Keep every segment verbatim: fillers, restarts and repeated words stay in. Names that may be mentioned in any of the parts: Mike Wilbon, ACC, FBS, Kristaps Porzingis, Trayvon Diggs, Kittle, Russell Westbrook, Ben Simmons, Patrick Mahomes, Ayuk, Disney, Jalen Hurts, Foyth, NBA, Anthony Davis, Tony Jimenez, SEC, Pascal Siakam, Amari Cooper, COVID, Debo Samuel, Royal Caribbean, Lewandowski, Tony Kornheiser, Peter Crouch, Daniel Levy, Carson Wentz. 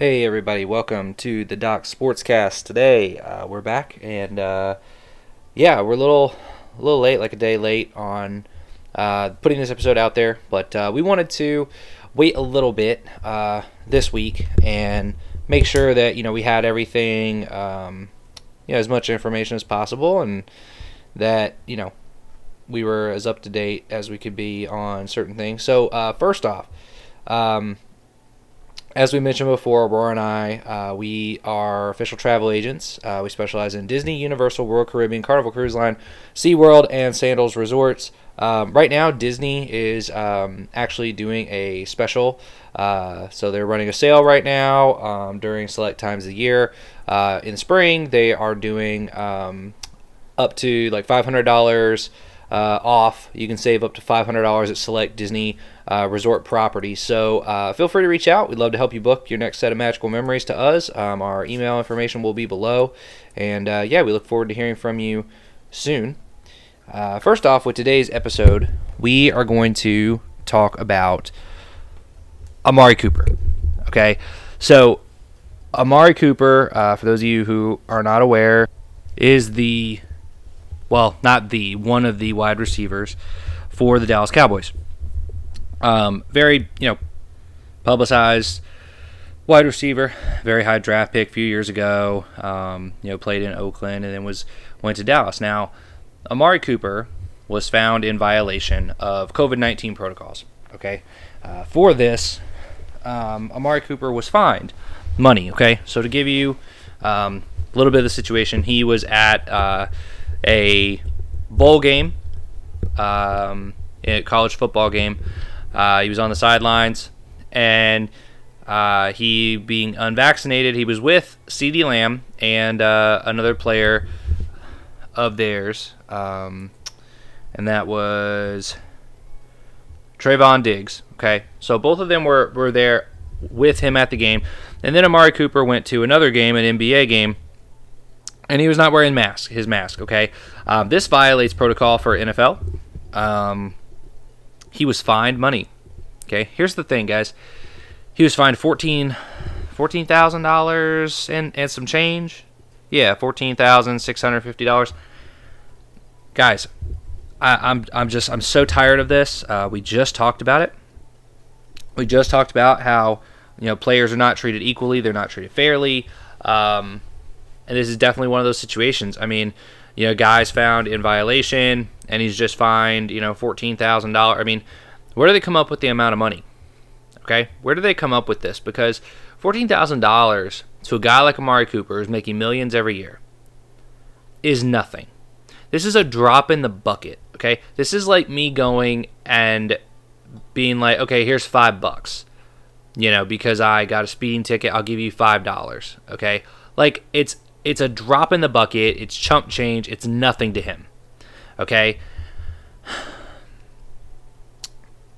Hey everybody, welcome to the Doc Sportscast. Today uh, we're back, and uh, yeah, we're a little, a little late, like a day late on uh, putting this episode out there. But uh, we wanted to wait a little bit uh, this week and make sure that you know we had everything, um, you know, as much information as possible, and that you know we were as up to date as we could be on certain things. So uh, first off. Um, As we mentioned before, Aurora and I, uh, we are official travel agents. Uh, we specialize in Disney, Universal, Royal Caribbean, Carnival Cruise Line, SeaWorld, and Sandals Resorts. Um, right now, Disney is um, actually doing a special. Uh, so they're running a sale right now um, during select times of the year. Uh, in spring, they are doing um, up to like five hundred dollars uh, off. You can save up to five hundred dollars at select Disney Uh, resort property. So uh, feel free to reach out. We'd love to help you book your next set of magical memories to us. Um, our email information will be below. And uh, yeah, we look forward to hearing from you soon. Uh, first off, with today's episode, we are going to talk about Amari Cooper. Okay, so Amari Cooper, uh, for those of you who are not aware, is the, well, not the, one of the wide receivers for the Dallas Cowboys. Um, very, you know, publicized wide receiver, very high draft pick a few years ago, um, you know, played in Oakland and then was went to Dallas. Now, Amari Cooper was found in violation of COVID nineteen protocols, okay? Uh, for this, um, Amari Cooper was fined money, okay? So to give you um, a little bit of the situation, he was at uh, a bowl game, um, a college football game. Uh, he was on the sidelines, and uh, he being unvaccinated, he was with CeeDee Lamb and uh, another player of theirs, um, and that was Trayvon Diggs. Okay, so both of them were, were there with him at the game, and then Amari Cooper went to another game, an N B A game, and he was not wearing mask, his mask. Okay, um, this violates protocol for N F L. Um, He was fined money. Okay, here's the thing, guys. He was fined fourteen fourteen thousand dollars and and some change. Yeah, fourteen thousand six hundred fifty dollars. Guys, I, I'm I'm just I'm so tired of this. Uh, we just talked about it. We just talked about how you know players are not treated equally. They're not treated fairly. Um, and this is definitely one of those situations. I mean, you know, guys found in violation, and he's just fined, you know, fourteen thousand dollars. I mean, where do they come up with the amount of money? Okay? Where do they come up with this? Because fourteen thousand dollars to a guy like Amari Cooper, who's making millions every year, is nothing. This is a drop in the bucket, okay? This is like me going and being like, okay, here's five bucks, you know, because I got a speeding ticket, I'll give you five dollars, okay? Like, it's It's a drop in the bucket. It's chump change. It's nothing to him. Okay?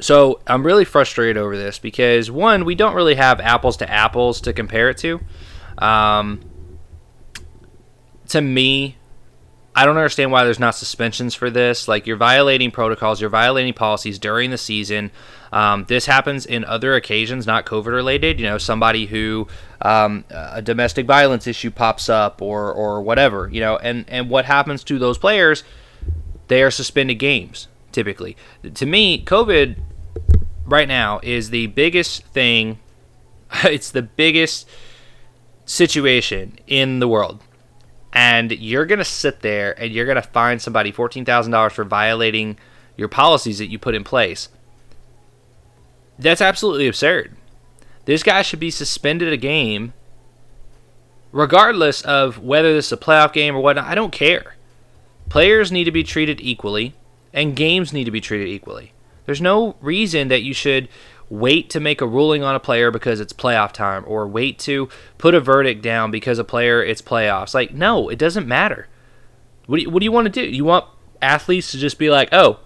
So I'm really frustrated over this because, one, we don't really have apples to apples to compare it to. Um, to me, I don't understand why there's not suspensions for this. Like, you're violating protocols. You're violating policies during the season. Um, this happens in other occasions, not COVID-related. You know, somebody who um, a domestic violence issue pops up or or whatever. You know, and, and what happens to those players? They are suspended games typically. To me, COVID right now is the biggest thing. It's the biggest situation in the world, and you're gonna sit there and you're gonna fine somebody fourteen thousand dollars for violating your policies that you put in place. That's absolutely absurd. This guy should be suspended a game regardless of whether this is a playoff game or whatnot. I don't care. Players need to be treated equally, and games need to be treated equally. There's no reason that you should wait to make a ruling on a player because it's playoff time, or wait to put a verdict down because a player, it's playoffs. Like, no, it doesn't matter. What do you, what do you want to do? You want athletes to just be like, oh,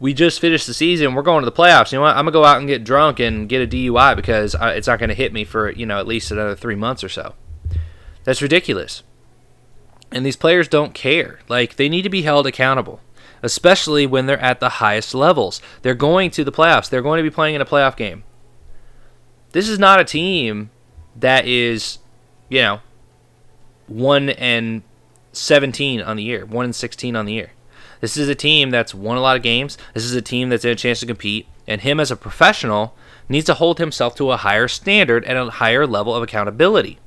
we just finished the season. We're going to the playoffs. You know what? I'm going to go out and get drunk and get a D U I because it's not going to hit me for, you know, at least another three months or so. That's ridiculous. And these players don't care. Like, they need to be held accountable, especially when they're at the highest levels. They're going to the playoffs. They're going to be playing in a playoff game. This is not a team that is, you know, one and seventeen on the year, one and sixteen on the year. This is a team that's won a lot of games. This is a team that's had a chance to compete. And him as a professional needs to hold himself to a higher standard and a higher level of accountability.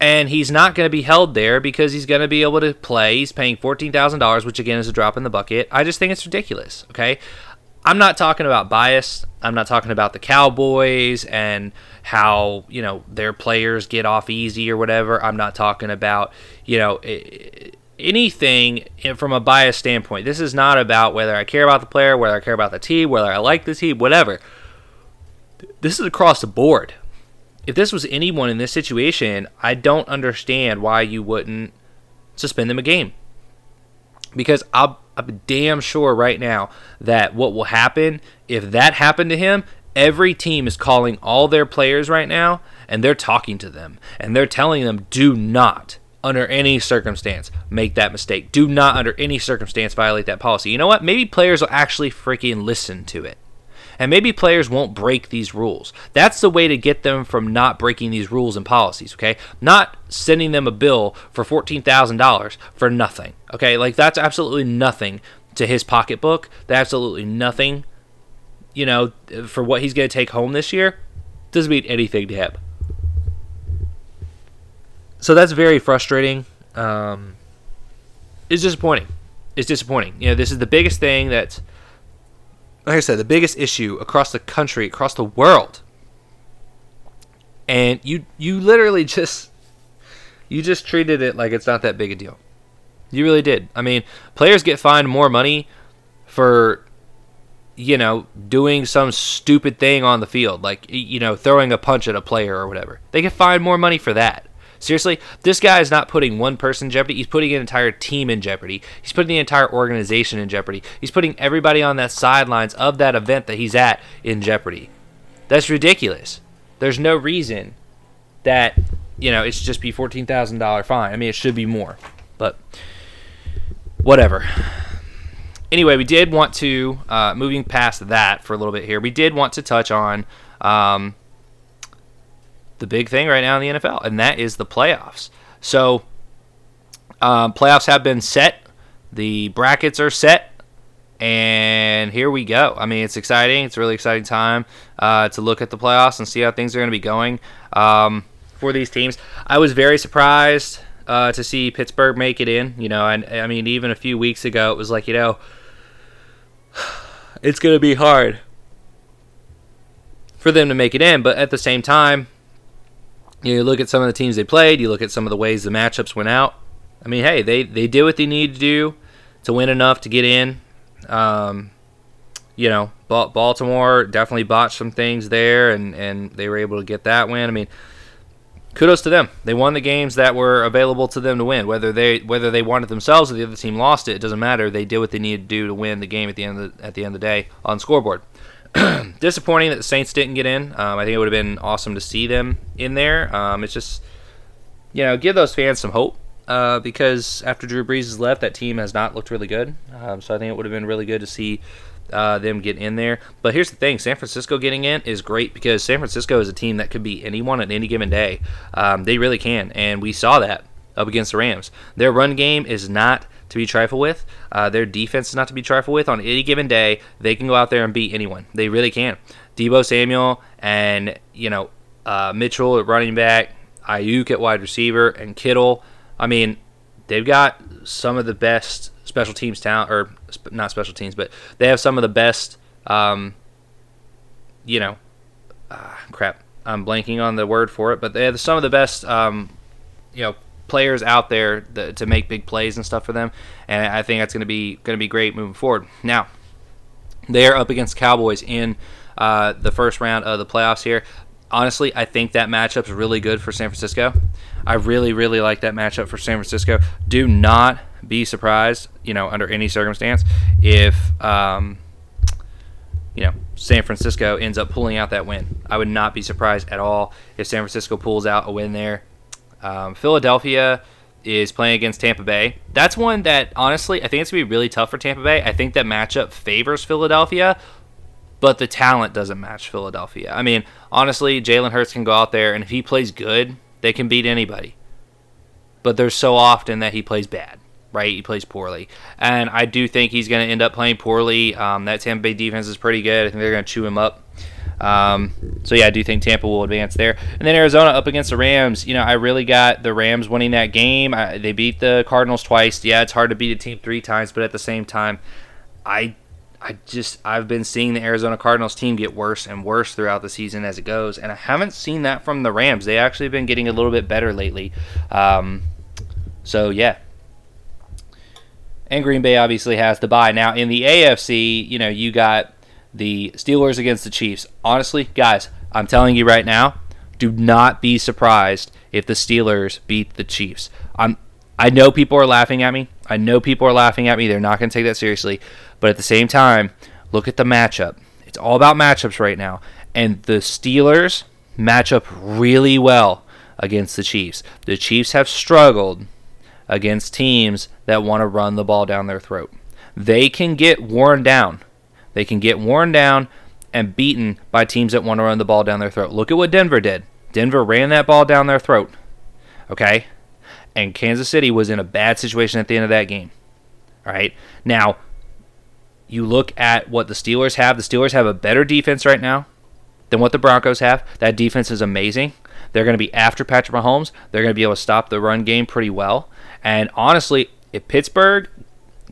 And he's not going to be held there because he's going to be able to play. He's paying fourteen thousand dollars, which again is a drop in the bucket. I just think it's ridiculous, okay? I'm not talking about bias. I'm not talking about the Cowboys and how, you know, their players get off easy or whatever. I'm not talking about, you know, anything from a bias standpoint. This is not about whether I care about the player, whether I care about the team, whether I like the team, whatever. This is across the board. If this was anyone in this situation, I don't understand why you wouldn't suspend them a game. Because I'm, I'm damn sure right now that what will happen, if that happened to him, every team is calling all their players right now, and they're talking to them, and they're telling them, do not, under any circumstance, make that mistake. Do not, under any circumstance, violate that policy. You know what? Maybe players will actually freaking listen to it. And maybe players won't break these rules. That's the way to get them from not breaking these rules and policies, okay? Not sending them a bill for fourteen thousand dollars for nothing, okay? Like, that's absolutely nothing to his pocketbook. That's absolutely nothing, you know, for what he's going to take home this year. Doesn't mean anything to him. So that's very frustrating. Um, it's disappointing. It's disappointing. You know, this is the biggest thing that's, like I said, the biggest issue across the country, across the world. And you you literally just you just treated it like it's not that big a deal. You really did. I mean, players get fined more money for, you know, doing some stupid thing on the field, like, you know, throwing a punch at a player or whatever. They get fined more money for that. Seriously, this guy is not putting one person in jeopardy. He's putting an entire team in jeopardy. He's putting the entire organization in jeopardy. He's putting everybody on that sidelines of that event that he's at in jeopardy. That's ridiculous. There's no reason that, you know, it should just be fourteen thousand dollars fine. I mean, it should be more, but whatever. Anyway, we did want to, uh, moving past that for a little bit here, we did want to touch on um, – the big thing right now in the N F L, and that is the playoffs. So, um, playoffs have been set. The brackets are set, and here we go. I mean, it's exciting. It's a really exciting time uh, to look at the playoffs and see how things are going to be going um, for these teams. I was very surprised uh, to see Pittsburgh make it in. You know, and I mean, even a few weeks ago, it was like, you know, it's going to be hard for them to make it in, but at the same time, you look at some of the teams they played. You look at some of the ways the matchups went out. I mean, hey, they, they did what they needed to do to win enough to get in. Um, you know, Baltimore definitely botched some things there, and, and they were able to get that win. I mean, kudos to them. They won the games that were available to them to win. Whether they whether they won it themselves or the other team lost it, it doesn't matter. They did what they needed to do to win the game at the end of the, at the end of the day on scoreboard. Disappointing that the Saints didn't get in. Um, I think it would have been awesome to see them in there. Um, it's just, you know, give those fans some hope uh, because after Drew Brees has left, that team has not looked really good. Um, so I think it would have been really good to see uh, them get in there. But here's the thing. San Francisco getting in is great because San Francisco is a team that could be anyone on any given day. Um, they really can, and we saw that up against the Rams. Their run game is not to be trifled with. Uh, their defense is not to be trifled with. On any given day, they can go out there and beat anyone. They really can. Debo Samuel and, you know, uh, Mitchell at running back, Ayuk at wide receiver, and Kittle. I mean, they've got some of the best special teams talent, or sp- not special teams, but they have some of the best, um, you know, uh, crap, I'm blanking on the word for it, but they have some of the best, um, you know, players out there the, to make big plays and stuff for them, and I think that's going to be going to be great moving forward. Now, they're up against Cowboys in uh, the first round of the playoffs here. Honestly, I think that matchup's really good for San Francisco. I really, really like that matchup for San Francisco. Do not be surprised, you know, under any circumstance, if um, you know, San Francisco ends up pulling out that win. I would not be surprised at all if San Francisco pulls out a win there. Um, Philadelphia is playing against Tampa Bay. That's one that, honestly, I think it's going to be really tough for Tampa Bay. I think that matchup favors Philadelphia, but the talent doesn't match Philadelphia. I mean, honestly, Jalen Hurts can go out there, and if he plays good, they can beat anybody. But there's so often that he plays bad, right? He plays poorly. And I do think he's going to end up playing poorly. Um, that Tampa Bay defense is pretty good. I think they're going to chew him up. Um, so, yeah, I do think Tampa will advance there. And then Arizona up against the Rams. You know, I really got the Rams winning that game. I, they beat the Cardinals twice. Yeah, it's hard to beat a team three times, but at the same time, I I just I've been seeing the Arizona Cardinals team get worse and worse throughout the season as it goes, and I haven't seen that from the Rams. They actually have been getting a little bit better lately. Um, so, yeah. And Green Bay obviously has the bye. Now, in the A F C, you know, you got the Steelers against the Chiefs. Honestly, guys, I'm telling you right now, do not be surprised if the Steelers beat the Chiefs. I'm, I know people are laughing at me. I know people are laughing at me. They're not going to take that seriously. But at the same time, look at the matchup. It's all about matchups right now. And the Steelers match up really well against the Chiefs. The Chiefs have struggled against teams that want to run the ball down their throat. They can get worn down. They can get worn down and beaten by teams that want to run the ball down their throat. Look at what Denver did. Denver ran that ball down their throat, okay? And Kansas City was in a bad situation at the end of that game, all right? Now, you look at what the Steelers have. The Steelers have a better defense right now than what the Broncos have. That defense is amazing. They're going to be after Patrick Mahomes. They're going to be able to stop the run game pretty well. And honestly, if Pittsburgh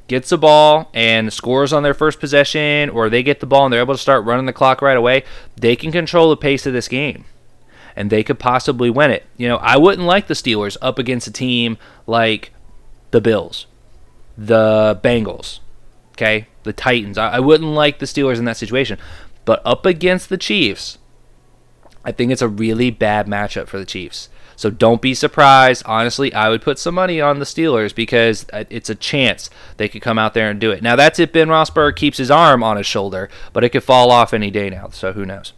gets the ball and scores on their first possession, or they get the ball and they're able to start running the clock right away, they can control the pace of this game, and they could possibly win it. You know, I wouldn't like the Steelers up against a team like the Bills, the Bengals, okay, the Titans. I, I wouldn't like the Steelers in that situation. But up against the Chiefs, I think it's a really bad matchup for the Chiefs. So don't be surprised. Honestly, I would put some money on the Steelers because it's a chance they could come out there and do it. Now, that's if Ben Roethlisberger keeps his arm on his shoulder, but it could fall off any day now, so who knows.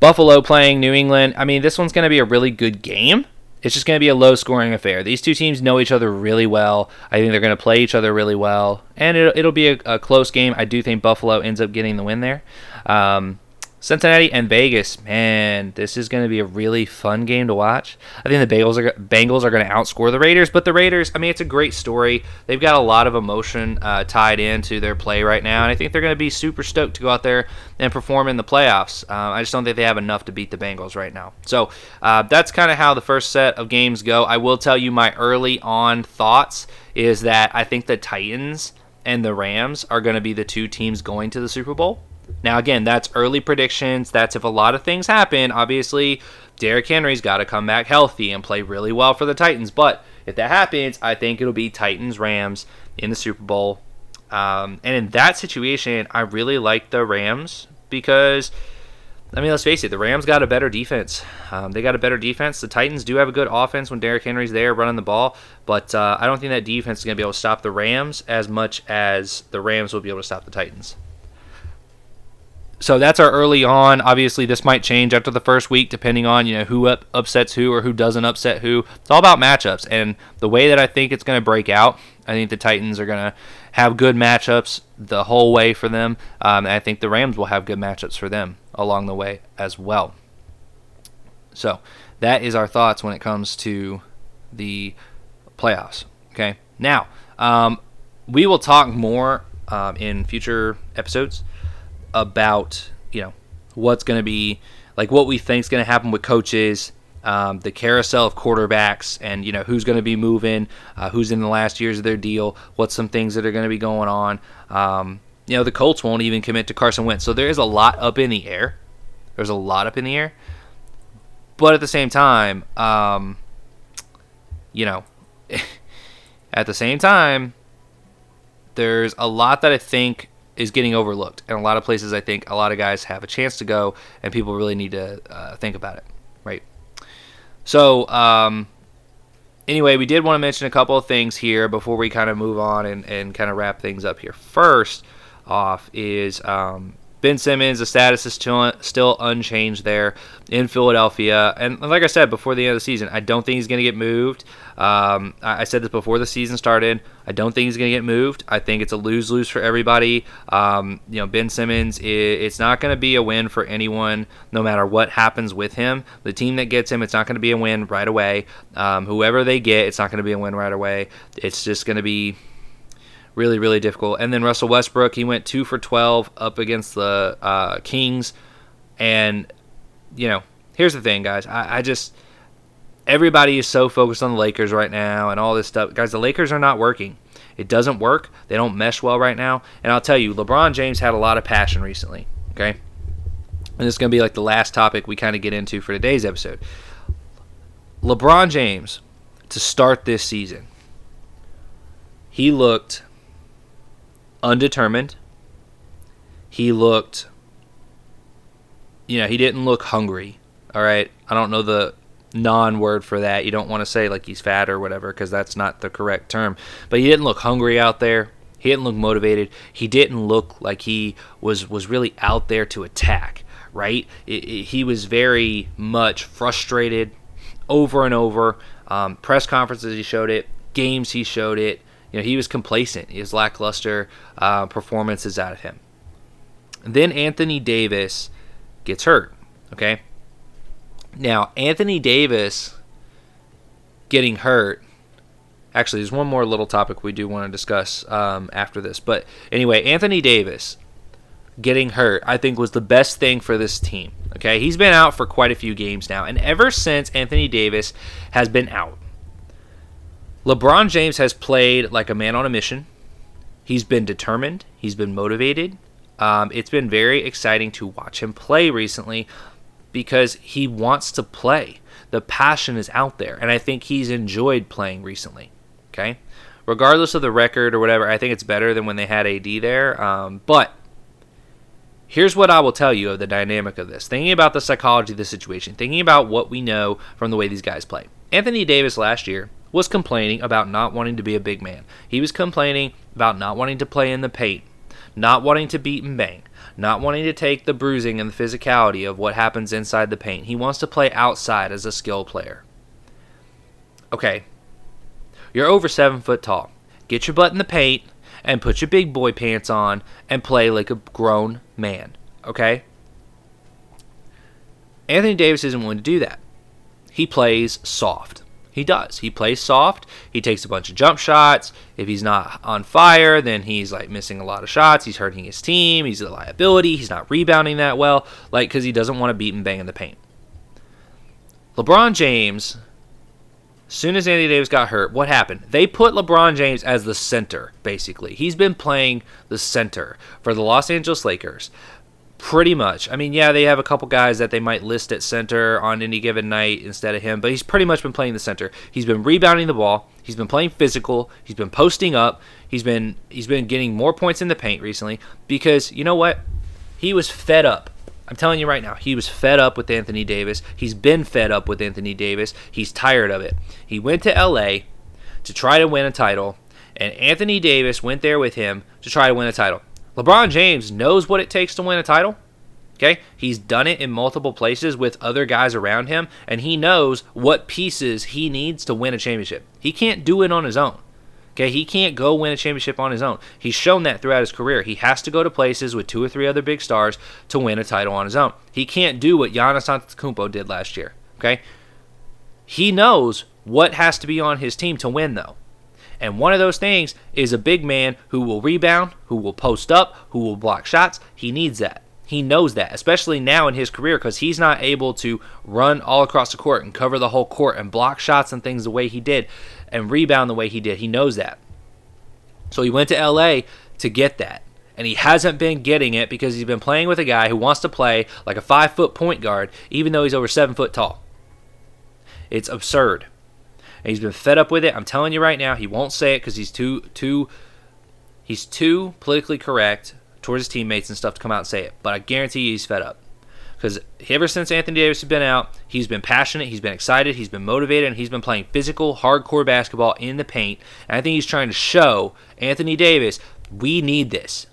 Buffalo playing New England. I mean, this one's going to be a really good game. It's just going to be a low-scoring affair. These two teams know each other really well. I think they're going to play each other really well, and it'll, it'll be a, a close game. I do think Buffalo ends up getting the win there. Um, Cincinnati and Vegas, man, this is going to be a really fun game to watch. I think the Bengals are, Bengals are going to outscore the Raiders, but the Raiders, I mean, it's a great story. They've got a lot of emotion uh, tied into their play right now, and I think they're going to be super stoked to go out there and perform in the playoffs. Uh, I just don't think they have enough to beat the Bengals right now. So uh, that's kind of how the first set of games go. I will tell you my early on thoughts is that I think the Titans and the Rams are going to be the two teams going to the Super Bowl. Now, again, that's early predictions. That's if a lot of things happen. Obviously, Derrick Henry's got to come back healthy and play really well for the Titans. But if that happens, I think it'll be Titans-Rams in the Super Bowl. Um, and in that situation, I really like the Rams because, I mean, let's face it, the Rams got a better defense. Um, they got a better defense. The Titans do have a good offense when Derrick Henry's there running the ball. But uh, I don't think that defense is going to be able to stop the Rams as much as the Rams will be able to stop the Titans. So that's our early on. Obviously, this might change after the first week, depending on, you know, who up upsets who or who doesn't upset who. It's all about matchups, and the way that I think it's going to break out, I think the Titans are going to have good matchups the whole way for them. Um, and I think the Rams will have good matchups for them along the way as well. So that is our thoughts when it comes to the playoffs. Okay, now um, we will talk more um, in future episodes about, you know, what's going to be, like, what we think is going to happen with coaches, um, the carousel of quarterbacks, and, you know, who's going to be moving, uh, who's in the last years of their deal, what's some things that are going to be going on. Um, you know, the Colts won't even commit to Carson Wentz. So there is a lot up in the air. There's a lot up in the air. But at the same time, um, you know, at the same time, there's a lot that I think is getting overlooked, and a lot of places I think a lot of guys have a chance to go, and people really need to uh, think about it, right? So um, anyway, we did want to mention a couple of things here before we kind of move on and, and kind of wrap things up here. First off is um, Ben Simmons, the status is still, still unchanged there in Philadelphia. And like I said, before the end of the season, I don't think he's going to get moved. Um, I, I said this before the season started. I don't think he's going to get moved. I think it's a lose-lose for everybody. Um, you know, Ben Simmons, it, it's not going to be a win for anyone no matter what happens with him. The team that gets him, it's not going to be a win right away. Um, whoever they get, it's not going to be a win right away. It's just going to be really, really difficult. And then Russell Westbrook, he went two for twelve up against the uh, Kings. And, you know, here's the thing, guys. I, I just, everybody is so focused on the Lakers right now and all this stuff. Guys, the Lakers are not working. It doesn't work. They don't mesh well right now. And I'll tell you, LeBron James had a lot of passion recently, okay? And it's going to be like the last topic we kind of get into for today's episode. LeBron James, to start this season, he looked undetermined. He looked, you know, he didn't look hungry. All right. I don't know the non-word for that. You don't want to say like he's fat or whatever, because that's not the correct term. But he didn't look hungry out there. He didn't look motivated. He didn't look like he was, was really out there to attack, right? It, it, he was very much frustrated over and over. Um, press conferences, he showed it. Games, he showed it. You know, he was complacent. His lackluster uh, performances out of him. And then Anthony Davis gets hurt, okay? Now, Anthony Davis getting hurt. Actually, there's one more little topic we do want to discuss um, after this. But anyway, Anthony Davis getting hurt, I think, was the best thing for this team, okay? He's been out for quite a few games now. And ever since Anthony Davis has been out, LeBron James has played like a man on a mission. He's been determined. He's been motivated. Um, it's been very exciting to watch him play recently because he wants to play. The passion is out there, and I think he's enjoyed playing recently. Okay, regardless of the record or whatever, I think it's better than when they had A D there. Um, but here's what I will tell you of the dynamic of this. Thinking about the psychology of the situation, thinking about what we know from the way these guys play. Anthony Davis last year was complaining about not wanting to be a big man. He was complaining about not wanting to play in the paint, not wanting to beat and bang, not wanting to take the bruising and the physicality of what happens inside the paint. He wants to play outside as a skill player. Okay, you're over seven foot tall. Get your butt in the paint and put your big boy pants on and play like a grown man, okay? Anthony Davis isn't willing to do that. He plays soft. He does. He plays soft. He takes a bunch of jump shots. If he's not on fire, then he's like missing a lot of shots. He's hurting his team. He's a liability. He's not rebounding that well, like because he doesn't want to beat and bang in the paint. LeBron James, as soon as Anthony Davis got hurt, what happened? They put LeBron James as the center, basically. He's been playing the center for the Los Angeles Lakers. Pretty much. I mean, yeah, they have a couple guys that they might list at center on any given night instead of him, but he's pretty much been playing the center. He's been rebounding the ball. He's been playing physical. He's been posting up. He's been he's been getting more points in the paint recently because, you know what? He was fed up. I'm telling you right now, he was fed up with Anthony Davis. He's been fed up with Anthony Davis. He's tired of it. He went to L A to try to win a title, and Anthony Davis went there with him to try to win a title. LeBron James knows what it takes to win a title, okay? He's done it in multiple places with other guys around him, and he knows what pieces he needs to win a championship. He can't do it on his own, okay? He can't go win a championship on his own. He's shown that throughout his career. He has to go to places with two or three other big stars to win a title on his own. He can't do what Giannis Antetokounmpo did last year, okay? He knows what has to be on his team to win, though. And one of those things is a big man who will rebound, who will post up, who will block shots. He needs that. He knows that, especially now in his career because he's not able to run all across the court and cover the whole court and block shots and things the way he did and rebound the way he did. He knows that. So he went to L A to get that. And he hasn't been getting it because he's been playing with a guy who wants to play like a five-foot point guard even though he's over seven foot tall. It's absurd. And he's been fed up with it. I'm telling you right now, he won't say it because he's too too he's too politically correct towards his teammates and stuff to come out and say it. But I guarantee you he's fed up. Because ever since Anthony Davis has been out, he's been passionate, he's been excited, he's been motivated, and he's been playing physical, hardcore basketball in the paint. And I think he's trying to show Anthony Davis, we need this.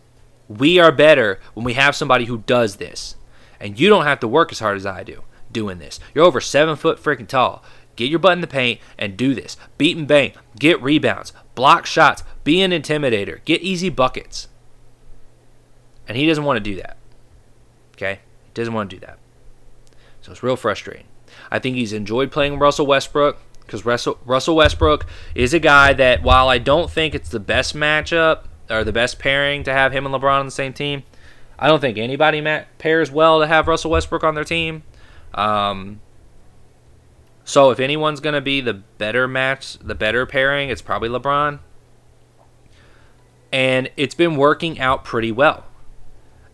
We are better when we have somebody who does this. And you don't have to work as hard as I do doing this. You're over seven foot freaking tall. Get your butt in the paint and do this. Beat and bang. Get rebounds. Block shots. Be an intimidator. Get easy buckets. And he doesn't want to do that. Okay? He doesn't want to do that. So it's real frustrating. I think he's enjoyed playing Russell Westbrook because Russell, Russell Westbrook is a guy that, while I don't think it's the best matchup or the best pairing to have him and LeBron on the same team, I don't think anybody pairs well to have Russell Westbrook on their team. Um, so if anyone's going to be the better match, the better pairing, it's probably LeBron. And it's been working out pretty well.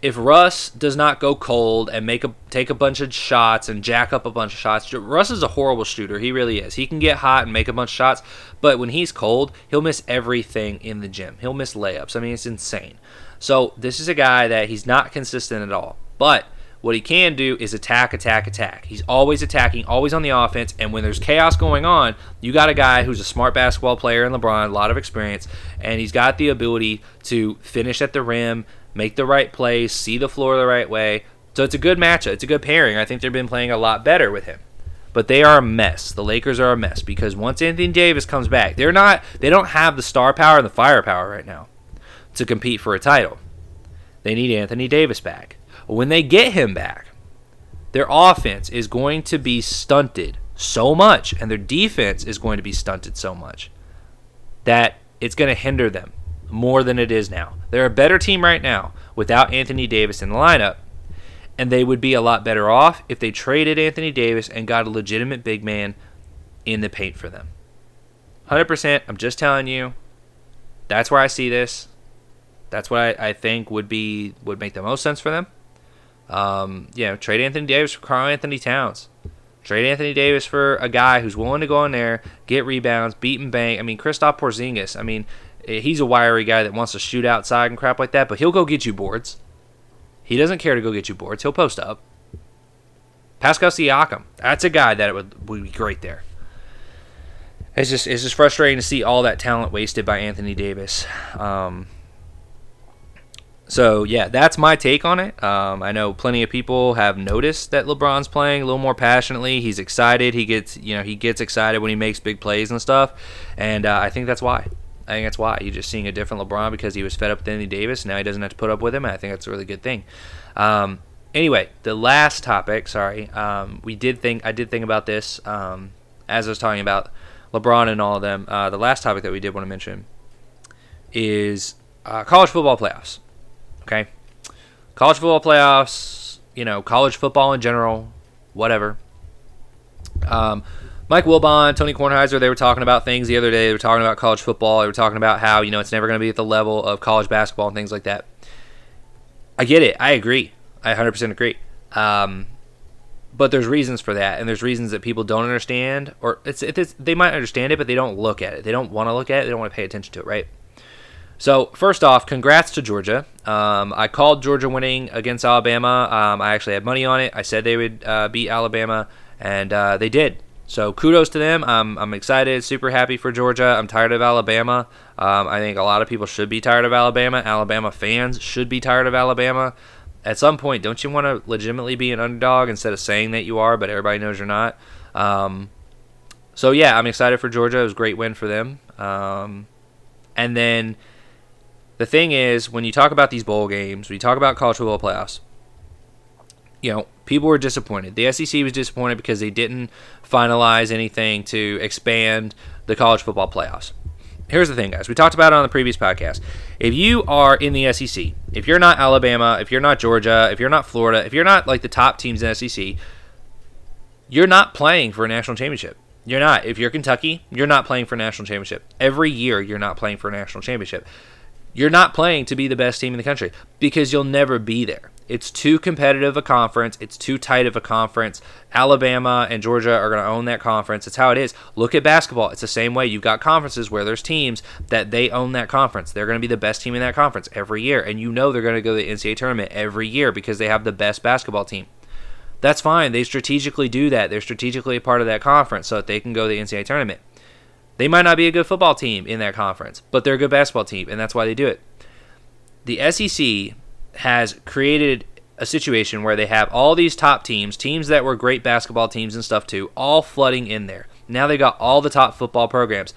If Russ does not go cold and make a take a bunch of shots and jack up a bunch of shots, Russ is a horrible shooter. He really is. He can get hot and make a bunch of shots, but when he's cold, he'll miss everything in the gym. He'll miss layups. I mean, it's insane. So this is a guy that he's not consistent at all, but what he can do is attack, attack, attack. He's always attacking, always on the offense, and when there's chaos going on, you got a guy who's a smart basketball player in LeBron, a lot of experience, and he's got the ability to finish at the rim, make the right plays, see the floor the right way. So it's a good matchup. It's a good pairing. I think they've been playing a lot better with him. But they are a mess. The Lakers are a mess because once Anthony Davis comes back, they're not, they don't have the star power and the firepower right now to compete for a title. They need Anthony Davis back. When they get him back, their offense is going to be stunted so much and their defense is going to be stunted so much that it's going to hinder them more than it is now. They're a better team right now without Anthony Davis in the lineup, and they would be a lot better off if they traded Anthony Davis and got a legitimate big man in the paint for them. one hundred percent, I'm just telling you, that's where I see this. That's what I, I think would be would make the most sense for them. Um, you know, trade Anthony Davis for Karl Anthony Towns. Trade Anthony Davis for a guy who's willing to go in there, get rebounds, beat and bang. I mean, Kristaps Porzingis, I mean, he's a wiry guy that wants to shoot outside and crap like that, but he'll go get you boards. He doesn't care to go get you boards. He'll post up. Pascal Siakam, that's a guy that would, would be great there. It's just it's just frustrating to see all that talent wasted by Anthony Davis. Um, so, yeah, that's my take on it. Um, I know plenty of people have noticed that LeBron's playing a little more passionately. He's excited. He gets, you know, he gets excited when he makes big plays and stuff, and uh, I think that's why. I think that's why. You're just seeing a different LeBron because he was fed up with Anthony Davis. Now he doesn't have to put up with him, and I think that's a really good thing. Um, anyway, the last topic, sorry, um, we did think I did think about this um, as I was talking about LeBron and all of them. Uh, the last topic that we did want to mention is uh, college football playoffs, okay? College football playoffs, you know, college football in general, whatever. Um Mike Wilbon, Tony Kornheiser, they were talking about things the other day. They were talking about college football. They were talking about how, you know, it's never going to be at the level of college basketball and things like that. I get it. I agree. I one hundred percent agree. Um, but there's reasons for that, and there's reasons that people don't understand. Or it's, it's they might understand it, but they don't look at it. They don't want to look at it. They don't want to pay attention to it, right? So, first off, congrats to Georgia. Um, I called Georgia winning against Alabama. Um, I actually had money on it. I said they would uh, beat Alabama, and uh, they did. So kudos to them. I'm, I'm excited, super happy for Georgia. I'm tired of Alabama. Um, I think a lot of people should be tired of Alabama. Alabama fans should be tired of Alabama. At some point, don't you want to legitimately be an underdog instead of saying that you are, but everybody knows you're not? Um, so, yeah, I'm excited for Georgia. It was a great win for them. Um, and then the thing is, when you talk about these bowl games, when you talk about college football playoffs, you know, people were disappointed. The S E C was disappointed because they didn't finalize anything to expand the college football playoffs. Here's the thing, guys. We talked about it on the previous podcast. If you are in the S E C, if you're not Alabama, if you're not Georgia, if you're not Florida, if you're not like the top teams in the S E C, you're not playing for a national championship. You're not. If you're Kentucky, you're not playing for a national championship. Every year, you're not playing for a national championship. You're not playing to be the best team in the country because you'll never be there. It's too competitive a conference. It's too tight of a conference. Alabama and Georgia are going to own that conference. It's how it is. Look at basketball. It's the same way. You've got conferences where there's teams that they own that conference. They're going to be the best team in that conference every year, and you know they're going to go to the N C A A tournament every year because they have the best basketball team. That's fine. They strategically do that. They're strategically a part of that conference so that they can go to the N C A A tournament. They might not be a good football team in that conference, but they're a good basketball team, and that's why they do it. The S E C has created a situation where they have all these top teams, teams that were great basketball teams and stuff too, all flooding in there. Now they got all the top football programs.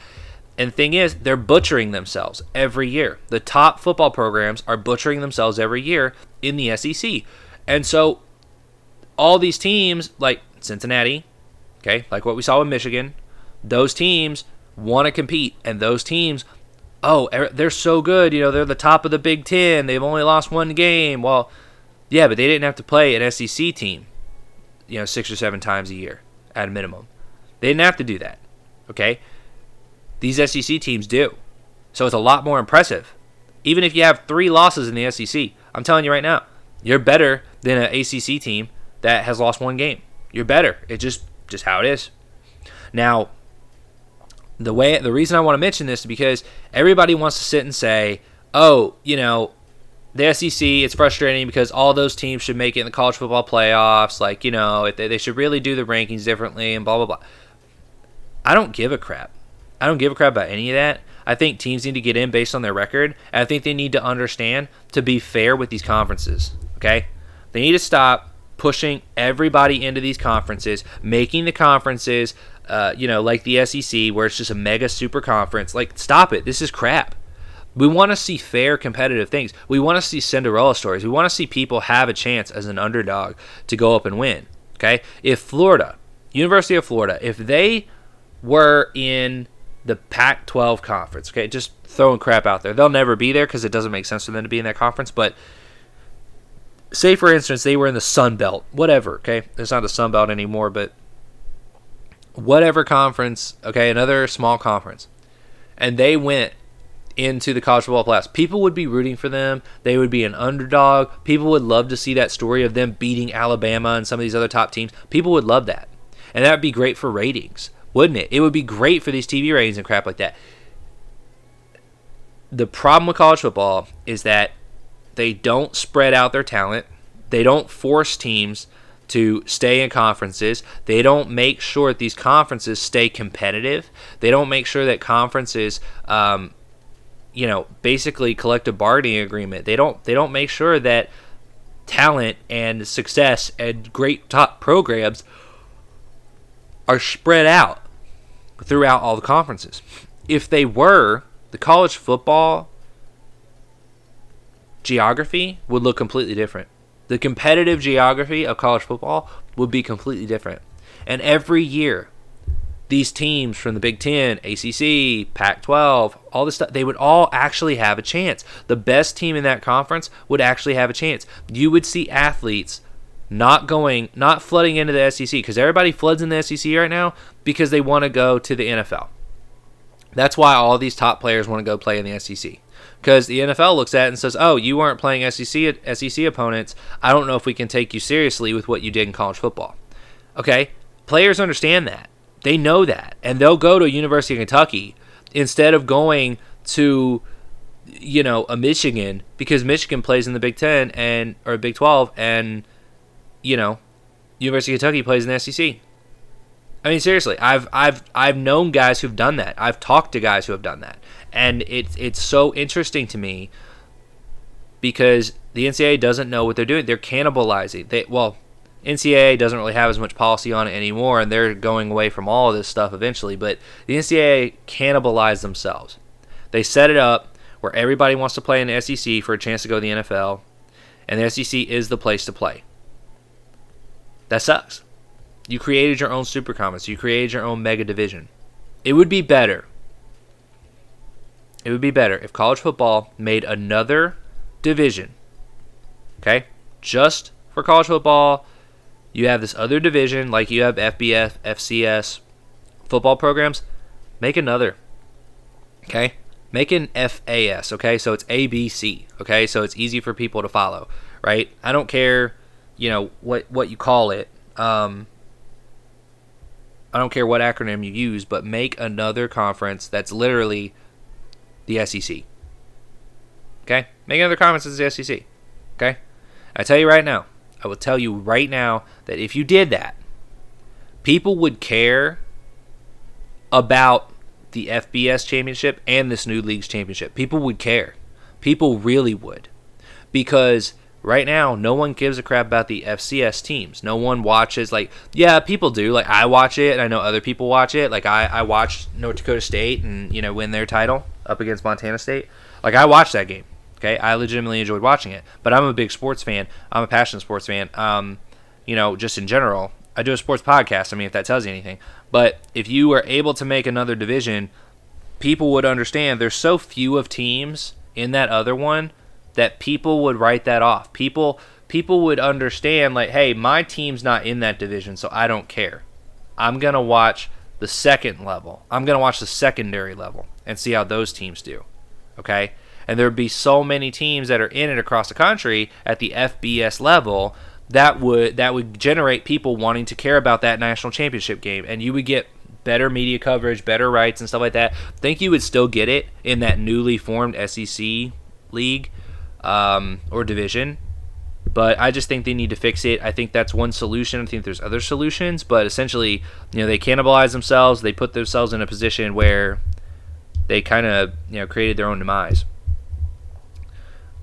And thing is, they're butchering themselves every year. The top football programs are butchering themselves every year in the S E C. And so all these teams, like Cincinnati, okay, like what we saw with Michigan, those teams want to compete, and those teams, oh, they're so good, you know, they're the top of the Big Ten, they've only lost one game. Well, yeah, but they didn't have to play an S E C team, you know, six or seven times a year at a minimum. They didn't have to do that, okay? These S E C teams do. So it's a lot more impressive. Even if you have three losses in the S E C, I'm telling you right now, you're better than an A C C team that has lost one game. You're better. It's just, just how it is. Now, the way the reason I want to mention this is because everybody wants to sit and say, oh, you know, the S E C, it's frustrating because all those teams should make it in the college football playoffs. Like, you know, they, they should really do the rankings differently and blah, blah, blah. I don't give a crap. I don't give a crap about any of that. I think teams need to get in based on their record, and I think they need to understand to be fair with these conferences, okay? They need to stop pushing everybody into these conferences, making the conferences, uh, you know, like the S E C, where it's just a mega super conference. Like, stop it. This is crap. We want to see fair, competitive things. We want to see Cinderella stories. We want to see people have a chance as an underdog to go up and win, okay? If Florida, University of Florida, if they were in the Pac twelve conference, okay, just throwing crap out there. They'll never be there because it doesn't make sense for them to be in that conference, but say, for instance, they were in the Sun Belt, whatever, okay? It's not the Sun Belt anymore, but whatever conference, okay, another small conference, and they went into the college football playoffs. People would be rooting for them. They would be an underdog. People would love to see that story of them beating Alabama and some of these other top teams. People would love that, and that would be great for ratings. Wouldn't it? It would be great for these T V ratings and crap like that. The problem with college football is that they don't spread out their talent. They don't force teams to stay in conferences. They don't make sure that these conferences stay competitive. They don't make sure that conferences, um, you know, basically collective bargaining agreement. They don't. They don't make sure that talent and success and great top programs are spread out throughout all the conferences. If they were, the college football geography would look completely different. The competitive geography of college football would be completely different. And every year, these teams from the Big Ten, A C C, Pac twelve, all this stuff, they would all actually have a chance. The best team in that conference would actually have a chance. You would see athletes not going, not flooding into the S E C, because everybody floods in the S E C right now because they want to go to the N F L. That's why all these top players want to go play in the S E C, because the N F L looks at it and says, oh, you weren't playing S E C, S E C opponents. I don't know if we can take you seriously with what you did in college football. Okay, players understand that. They know that, and they'll go to University of Kentucky instead of going to, you know, a Michigan, because Michigan plays in the Big Ten and or Big twelve, and you know, University of Kentucky plays in the S E C. I mean, seriously, I've I've I've known guys who've done that. I've talked to guys who have done that, and it's it's so interesting to me because the N C double A doesn't know what they're doing. They're cannibalizing. They well, N C double A doesn't really have as much policy on it anymore, and they're going away from all of this stuff eventually. But the N C double A cannibalized themselves. They set it up where everybody wants to play in the S E C for a chance to go to the N F L, and the S E C is the place to play. That sucks. You created your own super conference. You created your own mega division. It would be better. It would be better if college football made another division. Okay? Just for college football, you have this other division, like you have F B S, F C S, football programs. Make another. Okay? Make an F A S, okay? So it's A B C, okay? So it's easy for people to follow, right? I don't care, you know, what what you call it. Um, I don't care what acronym you use, but make another conference that's literally the S E C. Okay? Make another conference that's the S E C. Okay? I tell you right now, I will tell you right now that if you did that, people would care about the F B S championship and this new league's championship. People would care. People really would. Because Right now, no one gives a crap about the F C S teams. No one watches. Like, yeah, people do. Like, I watch it, and I know other people watch it. Like, I, I watched North Dakota State and, you know, win their title up against Montana State. Like, I watched that game. Okay, I legitimately enjoyed watching it. But I'm a big sports fan. I'm a passionate sports fan. Um, you know, just in general. I do a sports podcast. I mean, if that tells you anything. But if you were able to make another division, people would understand there's so few of teams in that other one that people would write that off. People people would understand, like, hey, my team's not in that division, so I don't care. I'm going to watch the second level. I'm going to watch the secondary level and see how those teams do, okay? And there would be so many teams that are in it across the country at the F B S level that would that would generate people wanting to care about that national championship game, and you would get better media coverage, better rights, and stuff like that. I think you would still get it in that newly formed S E C league um, or division, but I just think they need to fix it. I think that's one solution. I think there's other solutions, but essentially, you know, they cannibalize themselves. They put themselves in a position where they kind of, you know, created their own demise.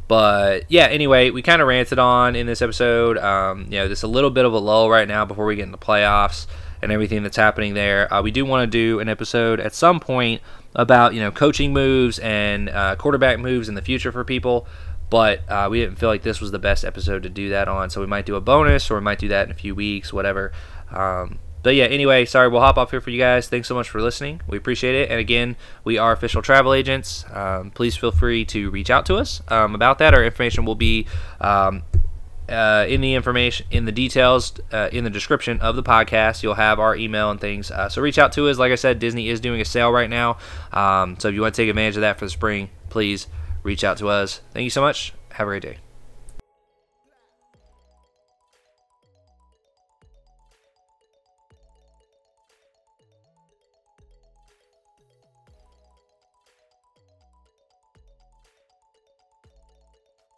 But yeah, anyway, we kind of ranted on in this episode. Um, you know, there's a little bit of a lull right now before we get into playoffs and everything that's happening there. Uh, we do want to do an episode at some point about, you know, coaching moves and uh, quarterback moves in the future for people, but uh, we didn't feel like this was the best episode to do that on, so we might do a bonus, or we might do that in a few weeks, whatever. Um, but yeah, anyway, sorry, we'll hop off here for you guys. Thanks so much for listening. We appreciate it, and again, we are official travel agents. Um, please feel free to reach out to us um, about that. Our information will be... Um, Uh, in the information, in the details, uh, in the description of the podcast, you'll have our email and things. Uh, so reach out to us. Like I said, Disney is doing a sale right now. Um, so if you want to take advantage of that for the spring, please reach out to us. Thank you so much. Have a great day.